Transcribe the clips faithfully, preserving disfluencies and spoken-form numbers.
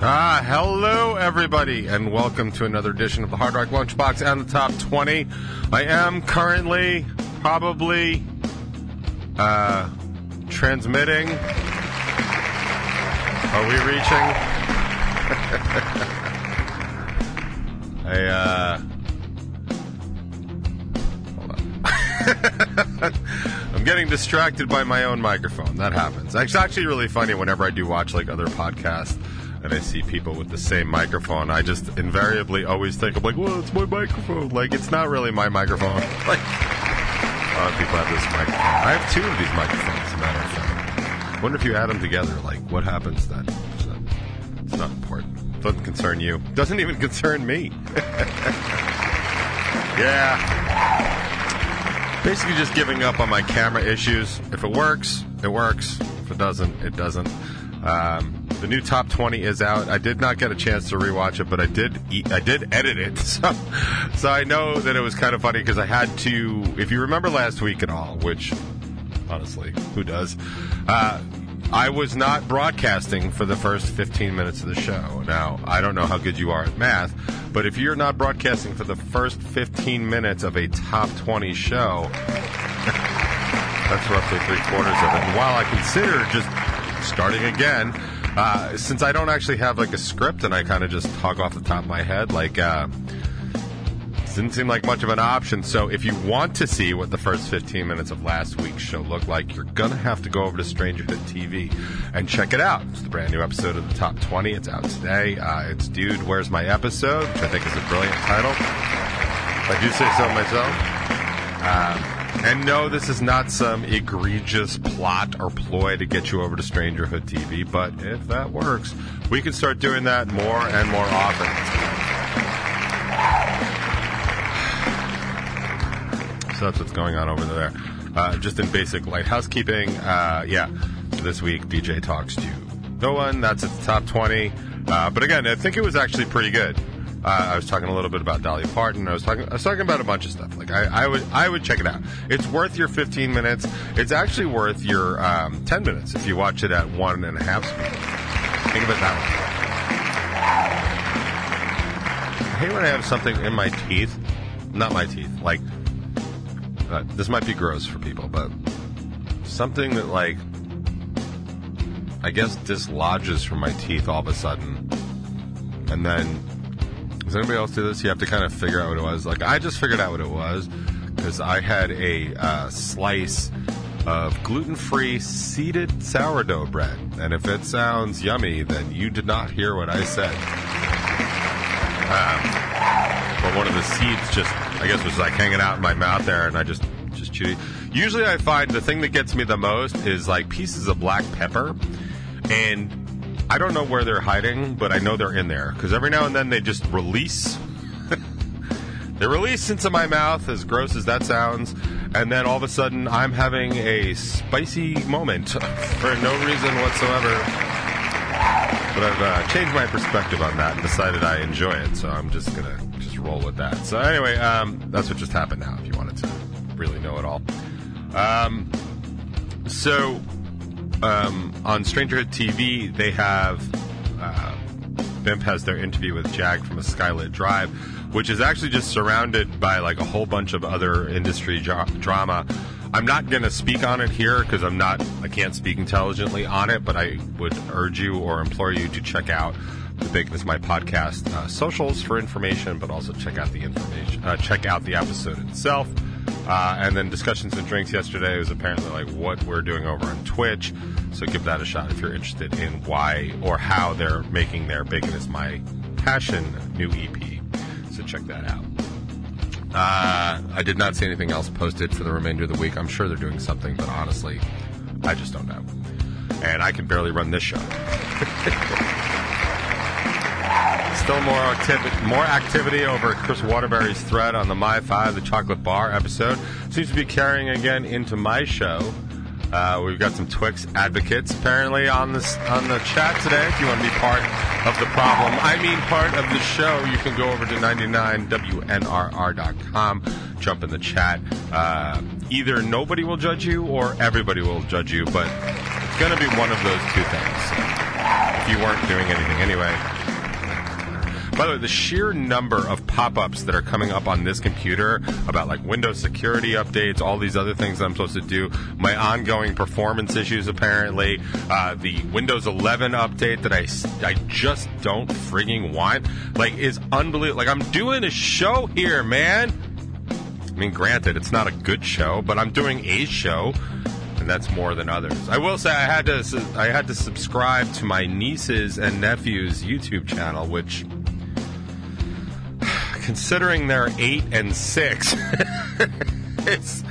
Ah, hello everybody, and welcome to another edition of the Hard Rock Lunchbox and the Top twenty. I am currently, probably, uh, transmitting. Are we reaching? I, uh... Hold on. I'm getting distracted by my own microphone. That happens. It's actually really funny whenever I do watch, like, other podcasts, and I see people with the same microphone. I just invariably always think, I'm like, well, it's my microphone. Like, it's not really my microphone. Like, a lot of people have this microphone. I have two of these microphones, as a matter of fact. I wonder if you add them together, like, what happens then? So, it's not important. Doesn't concern you. Doesn't even concern me. Yeah. Basically just giving up on my camera issues. If it works, it works. If it doesn't, it doesn't. Um... The new Top twenty is out. I did not get a chance to rewatch it, but I did eat, I did edit it. So, so I know that it was kind of funny because I had to, if you remember last week at all, which, honestly, who does? Uh, I was not broadcasting for the first fifteen minutes of the show. Now, I don't know how good you are at math, but if you're not broadcasting for the first fifteen minutes of a Top twenty show, that's roughly three quarters of it. And while I consider just starting again, Uh, since I don't actually have, like, a script and I kind of just talk off the top of my head, like, uh, didn't seem like much of an option. So if you want to see what the first fifteen minutes of last week's show looked like, you're going to have to go over to Strangerhood T V and check it out. It's the brand new episode of the Top twenty. It's out today. Uh, it's Dude, Where's My Episode, which I think is a brilliant title. If I do say so myself. Um... And no, this is not some egregious plot or ploy to get you over to Strangerhood T V, but if that works, we can start doing that more and more often. So that's what's going on over there. Uh, just in basic light housekeeping, uh, yeah, so this week D J talks to no one. That's at the Top twenty. Uh, but again, I think it was actually pretty good. Uh, I was talking a little bit about Dolly Parton. I was talking I was talking about a bunch of stuff. Like I, I would I would check it out. It's worth your fifteen minutes. It's actually worth your um, ten minutes if you watch it at one and a half speed. Think of it that way. I hate when I have something in my teeth. Not my teeth. Like, uh, this might be gross for people, but something that, like, I guess dislodges from my teeth all of a sudden. And then, does anybody else do this? You have to kind of figure out what it was. Like, I just figured out what it was because I had a uh, slice of gluten-free seeded sourdough bread. And if it sounds yummy, then you did not hear what I said. Um, but one of the seeds just, I guess, was like hanging out in my mouth there, and I just, just chewed it. Usually I find the thing that gets me the most is, like, pieces of black pepper. And I don't know where they're hiding, but I know they're in there. Because every now and then they just release. They release into my mouth, as gross as that sounds. And then all of a sudden, I'm having a spicy moment for no reason whatsoever. But I've uh, changed my perspective on that and decided I enjoy it. So I'm just going to just roll with that. So anyway, um, that's what just happened now, if you wanted to really know it all. Um, so... Um, on Strangerhood T V, they have, uh, Bimp has their interview with Jag from a Skylit Drive, which is actually just surrounded by, like, a whole bunch of other industry jo- drama. I'm not going to speak on it here because I'm not, I can't speak intelligently on it, but I would urge you or implore you to check out the Bacon is My Podcast uh, socials for information, but also check out the information, uh, check out the episode itself. Uh, and then Discussions and Drinks yesterday was apparently, like, what we're doing over on Twitch. So give that a shot if you're interested in why or how they're making their Bacon is My Passion new E P. So check that out. Uh, I did not see anything else posted for the remainder of the week. I'm sure they're doing something, but honestly, I just don't know. And I can barely run this show. Still more activity, more activity over Chris Waterbury's thread on the MyFive, the chocolate bar episode. Seems to be carrying again into my show. Uh, we've got some Twix advocates apparently on this on the chat today. If you want to be part of the problem, I mean part of the show, you can go over to ninety-nine W N R R dot com, jump in the chat. Uh, either nobody will judge you or everybody will judge you, but it's going to be one of those two things. So. you weren't doing anything anyway. By the way, the sheer number of pop-ups that are coming up on this computer about, like, Windows security updates, all these other things that I'm supposed to do, my ongoing performance issues, apparently, uh, the Windows eleven update that I, I just don't frigging want, like, is unbelievable. Like, I'm doing a show here, man. I mean, granted, it's not a good show, but I'm doing a show, and that's more than others. I will say I had to, I had to subscribe to my niece's and nephew's YouTube channel, which... considering they're eight and six, it's,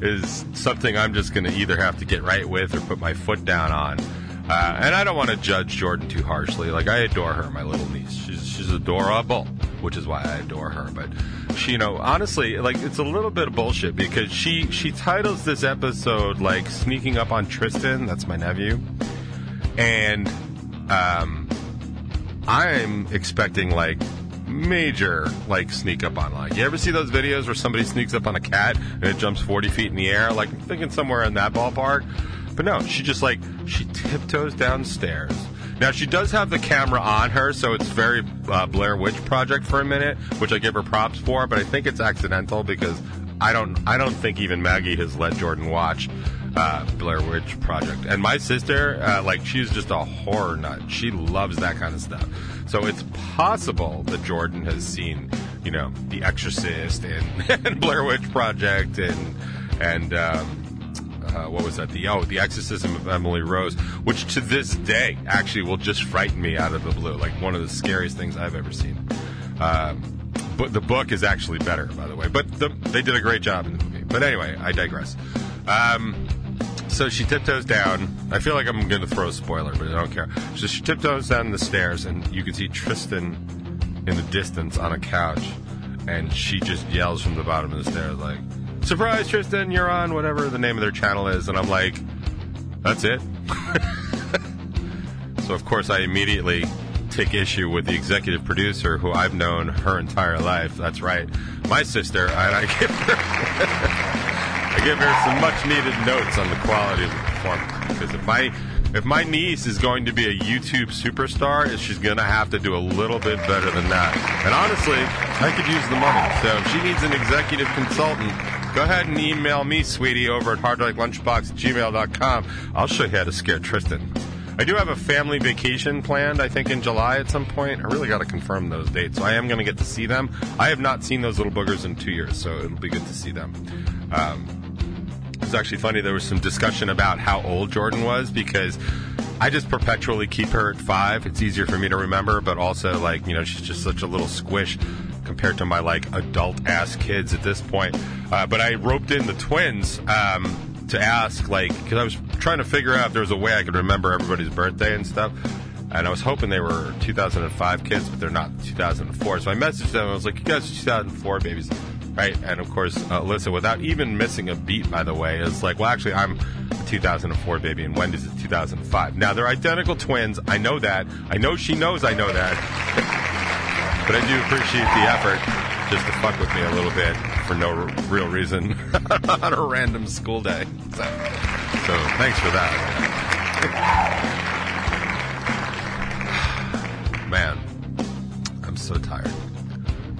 is something I'm just going to either have to get right with or put my foot down on. Uh, and I don't want to judge Jordan too harshly. Like, I adore her, my little niece. She's, she's adorable, which is why I adore her. But she, you know, honestly, like, it's a little bit of bullshit because she, she titles this episode, like, Sneaking Up on Tristan. That's my nephew. And um, I'm expecting, like, major, like, sneak up on, like, you ever see those videos where somebody sneaks up on a cat and it jumps forty feet in the air? Like, I'm thinking somewhere in that ballpark. But no, she just, like, she tiptoes downstairs. Now, she does have the camera on her, so it's very uh, Blair Witch Project for a minute, which I give her props for, but I think it's accidental because I don't I don't think even Maggie has let Jordan watch uh, Blair Witch Project. And my sister, uh, like, she's just a horror nut. She loves that kind of stuff. So it's possible that Jordan has seen, you know, The Exorcist and, and Blair Witch Project and, and um, uh, what was that? The, oh, The Exorcism of Emily Rose, which to this day actually will just frighten me out of the blue. Like, one of the scariest things I've ever seen. Um, but the book is actually better, by the way. But the, they did a great job in the movie. But anyway, I digress. Um... So she tiptoes down. I feel like I'm going to throw a spoiler, but I don't care. So she tiptoes down the stairs, and you can see Tristan in the distance on a couch. And she just yells from the bottom of the stairs, like, "Surprise, Tristan, you're on," whatever the name of their channel is. And I'm like, that's it? So, of course, I immediately take issue with the executive producer, who I've known her entire life. That's right. My sister. And I give her... I give her some much-needed notes on the quality of the performance. Because if my, if my niece is going to be a YouTube superstar, she's going to have to do a little bit better than that. And honestly, I could use the money. So if she needs an executive consultant, go ahead and email me, sweetie, over at hard rock lunchbox at gmail dot com. I'll show you how to scare Tristan. I do have a family vacation planned, I think, in July at some point. I really got to confirm those dates. So I am going to get to see them. I have not seen those little boogers in two years, so it'll be good to see them. Um, It's actually funny. There was some discussion about how old Jordan was because I just perpetually keep her at five. It's easier for me to remember, but also, like, you know, she's just such a little squish compared to my, like, adult-ass kids at this point. Uh, but I roped in the twins um, to ask, like, because I was trying to figure out if there was a way I could remember everybody's birthday and stuff. And I was hoping they were two thousand five kids, but they're not two thousand four. So I messaged them. I was like, "You guys are two thousand four babies." Right, and of course, uh, Alyssa, without even missing a beat, by the way, is like, "Well, actually, I'm a two thousand four baby, and Wendy's a two thousand five. Now, they're identical twins. I know that. I know she knows I know that. But I do appreciate the effort just to fuck with me a little bit for no r- real reason on a random school day. So, so thanks for that. Man, I'm so tired.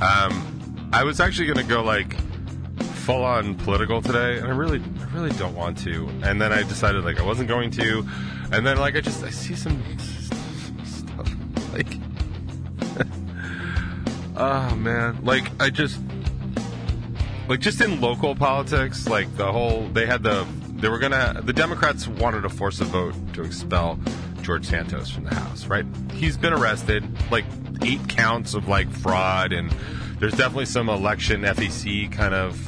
Um... I was actually going to go, like, full-on political today, and I really I really don't want to. And then I decided, like, I wasn't going to. And then, like, I just, I see some stuff, like, oh, man. Like, I just, like, just in local politics, like, the whole, they had the, they were going to, the Democrats wanted to force a vote to expel George Santos from the House, right? He's been arrested, like, eight counts of, like, fraud and... There's definitely some election F E C kind of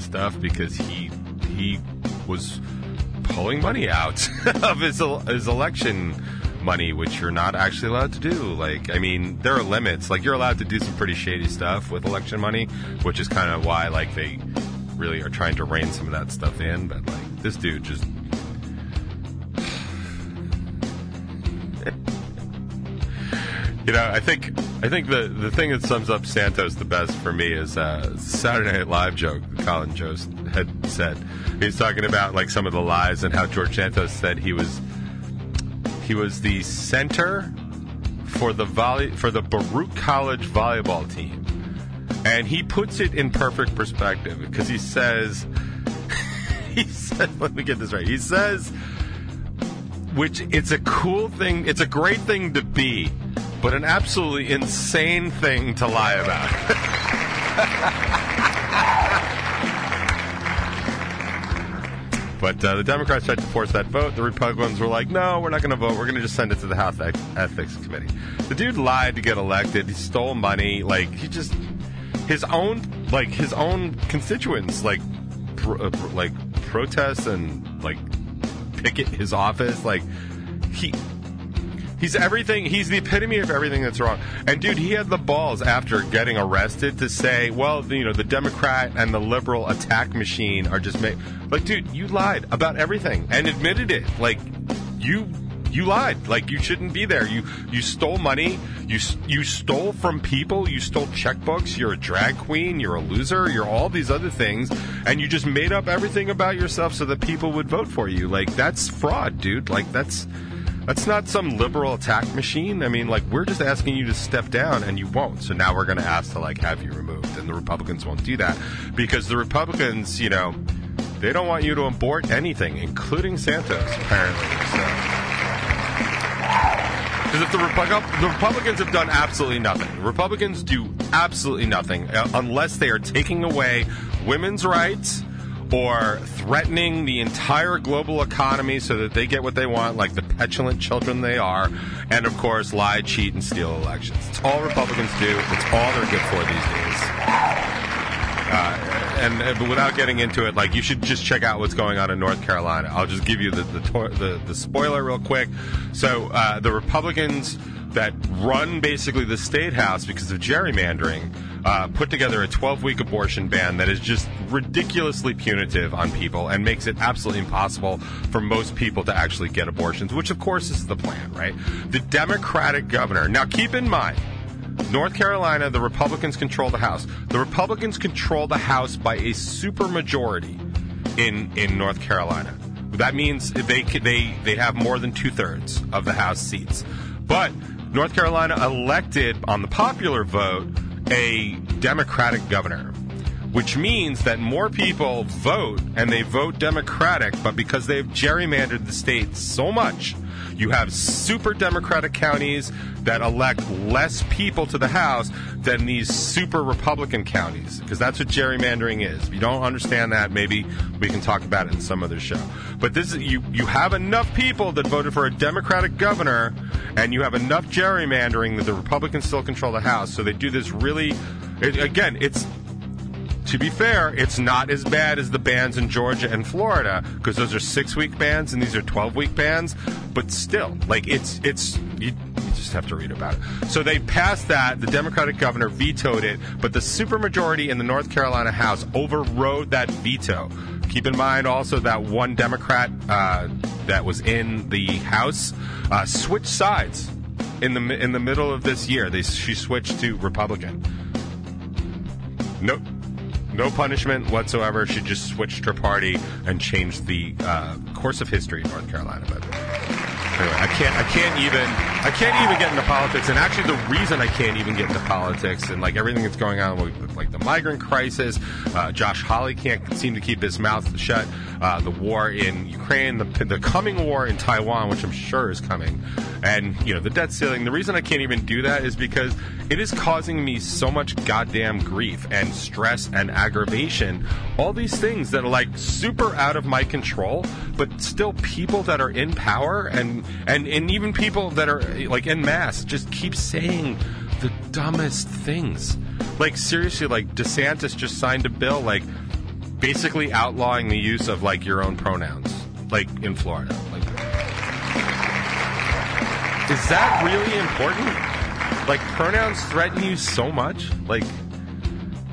stuff because he he was pulling money out of his his election money, which you're not actually allowed to do. Like, I mean, there are limits. Like, you're allowed to do some pretty shady stuff with election money, which is kind of why, like, they really are trying to rein some of that stuff in. But, like, this dude just... You know, I think I think the, the thing that sums up Santos the best for me is uh, Saturday Night Live joke Colin Jost had said. He was talking about, like, some of the lies and how George Santos said he was He was the center for the volley for the Baruch College volleyball team. And he puts it in perfect perspective because he says, he said, let me get this right. He says, which it's a cool thing, it's a great thing to be, but an absolutely insane thing to lie about. But uh, the Democrats tried to force that vote. The Republicans were like, no, we're not going to vote. We're going to just send it to the House Ethics Committee. The dude lied to get elected. He stole money. Like, he just... His own, like his own constituents, like, pro, uh, like protests and like picket his office. Like he, he's everything. He's the epitome of everything that's wrong. And dude, he had the balls after getting arrested to say, "Well, you know, the Democrat and the liberal attack machine are just made." Like, dude, you lied about everything and admitted it. Like, you. You lied. Like, you shouldn't be there. You you stole money. You you stole from people. You stole checkbooks. You're a drag queen. You're a loser. You're all these other things. And you just made up everything about yourself so that people would vote for you. Like, that's fraud, dude. Like, that's that's not some liberal attack machine. I mean, like, we're just asking you to step down, and you won't. So now we're going to ask to, like, have you removed. And the Republicans won't do that because the Republicans, you know, they don't want you to abort anything, including Santos, apparently. So... Because if the, Repu- the Republicans have done absolutely nothing. Republicans do absolutely nothing uh, unless they are taking away women's rights or threatening the entire global economy so that they get what they want, like the petulant children they are, and, of course, lie, cheat, and steal elections. It's all Republicans do. It's all they're good for these days. Uh, and, and but without getting into it, like, you should just check out what's going on in North Carolina. I'll just give you the the, the, the spoiler real quick. So uh, the Republicans that run basically the state house because of gerrymandering uh, put together a twelve-week abortion ban that is just ridiculously punitive on people and makes it absolutely impossible for most people to actually get abortions, which, of course, is the plan, right? The Democratic governor. Now, keep in mind, North Carolina, the Republicans control the House. The Republicans control the House by a supermajority in in North Carolina. That means they they they have more than two thirds of the House seats. But North Carolina elected on the popular vote a Democratic governor, which means that more people vote and they vote Democratic. But because they've gerrymandered the state so much, you have super Democratic counties that elect less people to the House than these super Republican counties, because that's what gerrymandering is. If you don't understand that, maybe we can talk about it in some other show. But this is, you, you have enough people that voted for a Democratic governor, and you have enough gerrymandering that the Republicans still control the House. So they do this really, it, again, it's... To be fair, it's not as bad as the bans in Georgia and Florida, because those are six-week bans and these are twelve-week bans. But still, like, it's, it's you, you just have to read about it. So they passed that. The Democratic governor vetoed it, but the supermajority in the North Carolina House overrode that veto. Keep in mind also that one Democrat uh, that was in the House uh, switched sides in the in the middle of this year. They, she switched to Republican. Nope. No punishment whatsoever. She just switched her party and changed the uh, course of history in North Carolina. But anyway, I can't. I can't even. I can't even get into politics. And actually, the reason I can't even get into politics and like everything that's going on with like the migrant crisis, uh, Josh Hawley can't seem to keep his mouth shut. Uh, the war in Ukraine, the the coming war in Taiwan, which I'm sure is coming, and you know the debt ceiling. The reason I can't even do that is because it is causing me so much goddamn grief and stress and aggravation, all these things that are like super out of my control, but still people that are in power and and, and even people that are like en masse just keep saying the dumbest things. Like seriously, like DeSantis just signed a bill like basically outlawing the use of like your own pronouns, like in Florida. Like, is that really important? Like pronouns threaten you so much, like.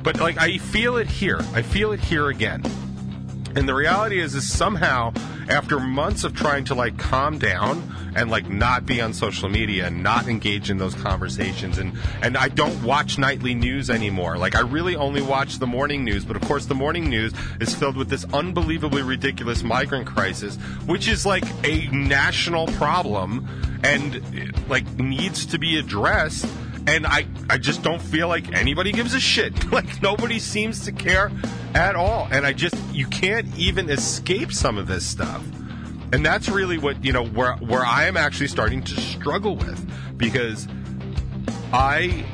But, like, I feel it here. I feel it here again. And the reality is, is somehow after months of trying to, like, calm down and, like, not be on social media and not engage in those conversations. And, and I don't watch nightly news anymore. Like, I really only watch the morning news. But, of course, the morning news is filled with this unbelievably ridiculous migrant crisis, which is, like, a national problem and, like, needs to be addressed. And I, I just don't feel like anybody gives a shit. Like, nobody seems to care at all. And I just, you can't even escape some of this stuff. And that's really what, you know, where where I am actually starting to struggle with. Because I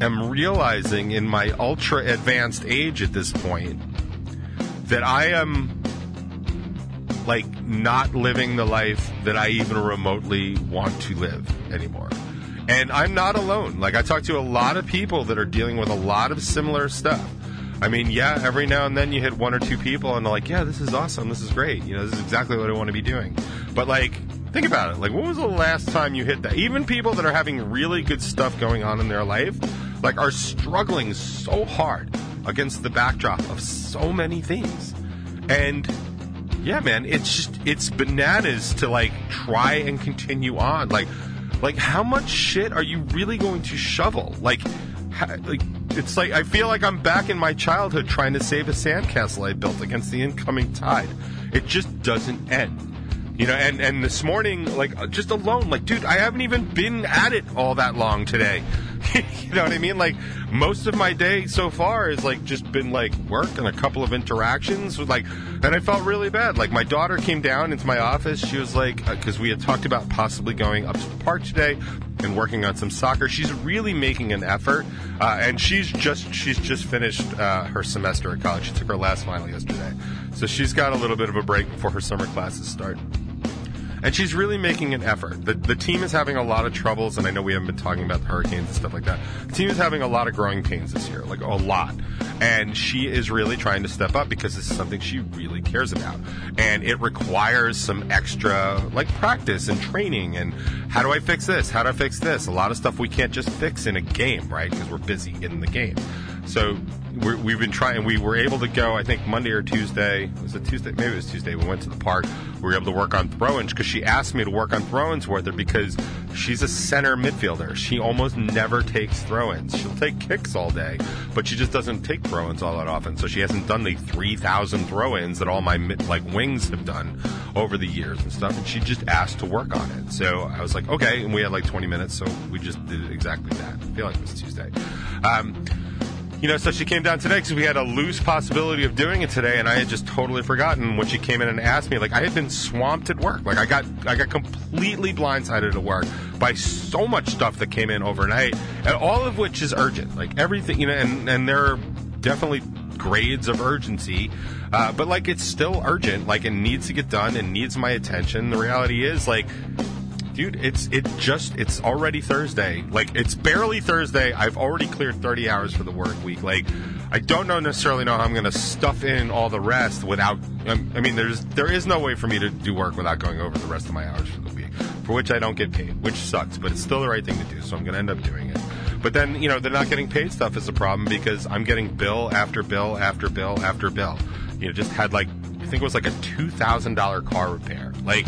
am realizing in my ultra-advanced age at this point that I am, like, not living the life that I even remotely want to live anymore. And I'm not alone. Like, I talk to a lot of people that are dealing with a lot of similar stuff. I mean, yeah, every now and then you hit one or two people and they're like, yeah, this is awesome. This is great. You know, this is exactly what I want to be doing. But, like, think about it. Like, when was the last time you hit that? Even people that are having really good stuff going on in their life, like, are struggling so hard against the backdrop of so many things. And, yeah, man, it's just, it's bananas to, like, try and continue on. Like, Like, how much shit are you really going to shovel? Like, how, like, it's like, I feel like I'm back in my childhood trying to save a sandcastle I built against the incoming tide. It just doesn't end. You know, and, and this morning, like, just alone, like, dude, I haven't even been at it all that long today. You know what I mean? Like, most of my day so far has, like, just been, like, work and a couple of interactions with, like, and I felt really bad. Like, my daughter came down into my office. She was like, because we had talked about possibly going up to the park today and working on some soccer. She's really making an effort, uh, and she's just she's just finished uh, her semester at college. She took her last final yesterday, so she's got a little bit of a break before her summer classes start. And she's really making an effort. The, the team is having a lot of troubles, and I know we haven't been talking about the hurricanes and stuff like that. The team is having a lot of growing pains this year, like a lot. And she is really trying to step up because this is something she really cares about. And it requires some extra, like, practice and training and how do I fix this? How do I fix this? A lot of stuff we can't just fix in a game, right? Because we're busy in the game. So we're, we've been trying. We were able to go, I think, Monday or Tuesday. Was it Tuesday? Maybe it was Tuesday. We went to the park. We were able to work on throw-ins because she asked me to work on throw-ins with her because she's a center midfielder. She almost never takes throw-ins. She'll take kicks all day, but she just doesn't take throw-ins all that often. So she hasn't done the three thousand throw-ins that all my mid, like wings have done over the years and stuff. And she just asked to work on it. So I was like, okay. And we had like twenty minutes, so we just did exactly that. I feel like it was Tuesday. Um... You know, so she came down today because we had a loose possibility of doing it today, and I had just totally forgotten when she came in and asked me. Like, I had been swamped at work. Like, I got I got completely blindsided at work by so much stuff that came in overnight, and all of which is urgent. Like, everything, you know, and, and there are definitely grades of urgency, uh, but, like, it's still urgent. Like, it needs to get done. It needs my attention. The reality is, like, dude, it's it just it's already Thursday. Like, it's barely Thursday. I've already cleared thirty hours for the work week. Like, I don't know necessarily know how I'm going to stuff in all the rest without. Um, I mean, there's there is no way for me to do work without going over the rest of my hours for the week, for which I don't get paid, which sucks. But it's still the right thing to do, so I'm going to end up doing it. But then, you know, the not getting paid stuff is a problem because I'm getting bill after bill after bill after bill. You know, just had like I think it was like a two thousand dollars car repair. Like.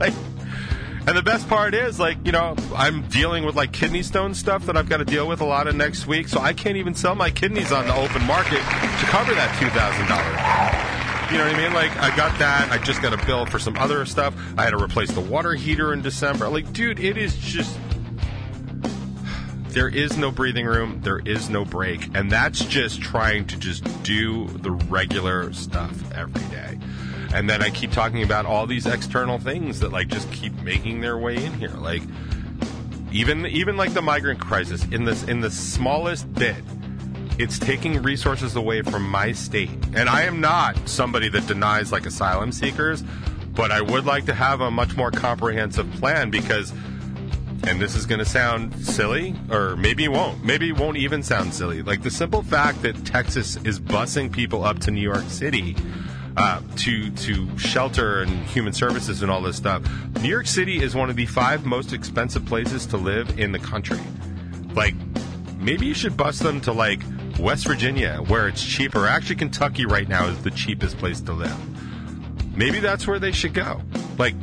Like, and the best part is, like, you know, I'm dealing with, like, kidney stone stuff that I've got to deal with a lot of next week, so I can't even sell my kidneys on the open market to cover that two thousand dollars. You know what I mean? Like, I got that. I just got a bill for some other stuff. I had to replace the water heater in December. Like, dude, it is just... There is no breathing room. There is no break. And that's just trying to just do the regular stuff every day. And then I keep talking about all these external things that, like, just keep making their way in here. Like, even even like the migrant crisis, in this in the smallest bit, it's taking resources away from my state. And I am not somebody that denies, like, asylum seekers, but I would like to have a much more comprehensive plan because, and this is going to sound silly, or maybe it won't. Maybe it won't even sound silly. Like, the simple fact that Texas is busing people up to New York City Uh, to to shelter and human services and all this stuff. New York City is one of the five most expensive places to live in the country. Like, maybe you should bus them to, like, West Virginia, where it's cheaper. Actually, Kentucky right now is the cheapest place to live. Maybe that's where they should go. Like,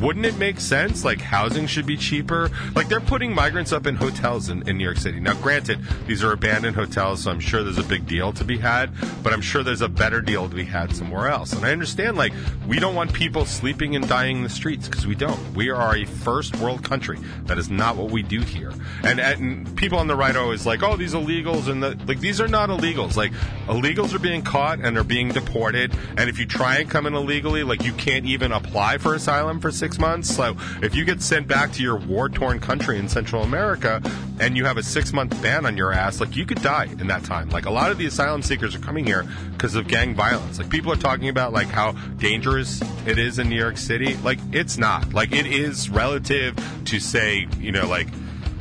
wouldn't it make sense? Like, housing should be cheaper. Like, they're putting migrants up in hotels in, in New York City. Now, granted, these are abandoned hotels, so I'm sure there's a big deal to be had, but I'm sure there's a better deal to be had somewhere else. And I understand, like, we don't want people sleeping and dying in the streets, because we don't. We are a first world country. That is not what we do here. And, and people on the right are always like, oh, these illegals, and the, like, these are not illegals. Like, illegals are being caught and are being deported. And if you try and come in illegally, like, you can't even apply for asylum for six months. So if you get sent back to your war-torn country in Central America and you have a six-month ban on your ass, like, you could die in that time. Like, a lot of the asylum seekers are coming here because of gang violence. Like, people are talking about, like, how dangerous it is in New York City. Like, it's not. Like, it is relative to, say, you know, like,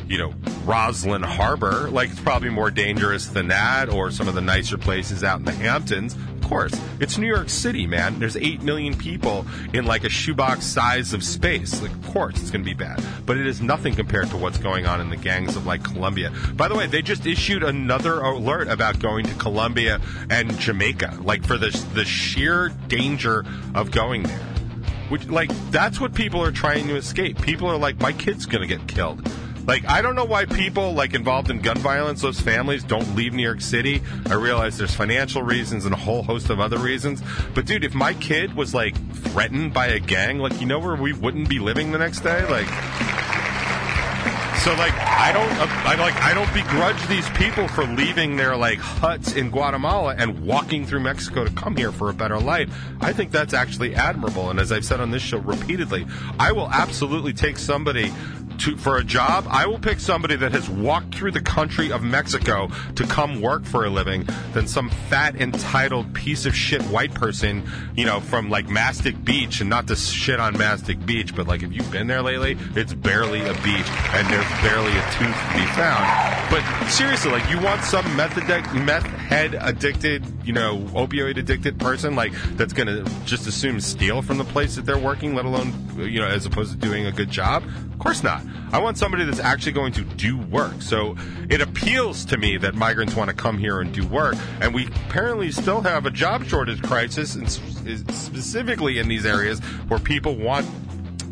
you know, Roslyn Harbor. Like, it's probably more dangerous than that, or some of the nicer places out in the Hamptons. Course. It's New York City, man. There's eight million people in, like, a shoebox size of space. Like, of course it's going to be bad. But it is nothing compared to what's going on in the gangs of, like, Colombia. By the way, they just issued another alert about going to Colombia and Jamaica, like, for the, the sheer danger of going there. Which, like, that's what people are trying to escape. People are like, my kid's going to get killed. Like, I don't know why people, like, involved in gun violence, those families, don't leave New York City. I realize there's financial reasons and a whole host of other reasons. But, dude, if my kid was, like, threatened by a gang, like, you know where we wouldn't be living the next day? Like, so, like, I don't, I, like, I don't begrudge these people for leaving their, like, huts in Guatemala and walking through Mexico to come here for a better life. I think that's actually admirable. And as I've said on this show repeatedly, I will absolutely take somebody... To, for a job, I will pick somebody that has walked through the country of Mexico to come work for a living than some fat, entitled, piece of shit white person, you know, from, like, Mastic Beach. And not to shit on Mastic Beach, but, like, if you've been there lately, it's barely a beach and there's barely a tooth to be found. But seriously, like, you want some meth, addict, meth head addicted, you know, opioid addicted person, like, that's going to just assume steal from the place that they're working, let alone, you know, as opposed to doing a good job? Of course not. I want somebody that's actually going to do work. So it appeals to me that migrants want to come here and do work. And we apparently still have a job shortage crisis, and specifically in these areas where people want...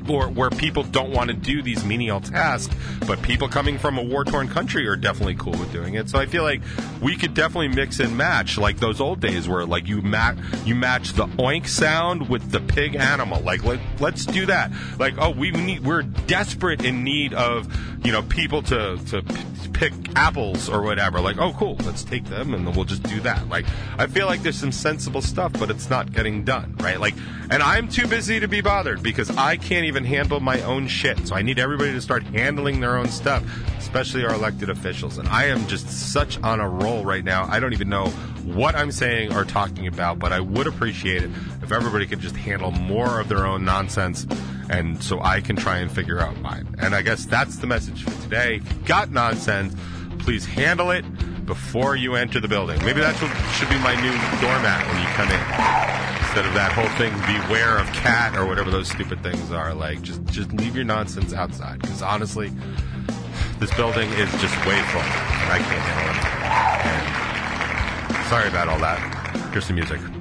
or where people don't want to do these menial tasks, but people coming from a war-torn country are definitely cool with doing it. So I feel like we could definitely mix and match, like those old days where, like, you match you match the oink sound with the pig animal. Like, let, let's do that. Like, oh, we need we're desperate in need of, you know, people to to pick apples or whatever. Like, oh, cool, let's take them and we'll just do that. Like, I feel like there's some sensible stuff, but it's not getting done, right? Like, and I'm too busy to be bothered because I can't even handle my own shit. So I need everybody to start handling their own stuff, especially our elected officials. And I am just such on a roll right now. I don't even know what I'm saying or talking about, but I would appreciate it if everybody could just handle more of their own nonsense, and so I can try and figure out mine. And I guess that's the message for today. If you've got nonsense, please handle it before you enter the building. Maybe that should be my new doormat when you come in. Instead of that whole thing, beware of cat or whatever those stupid things are. Like, just just leave your nonsense outside. Because honestly, this building is just way full. And I can't handle it. And sorry about all that. Here's some music.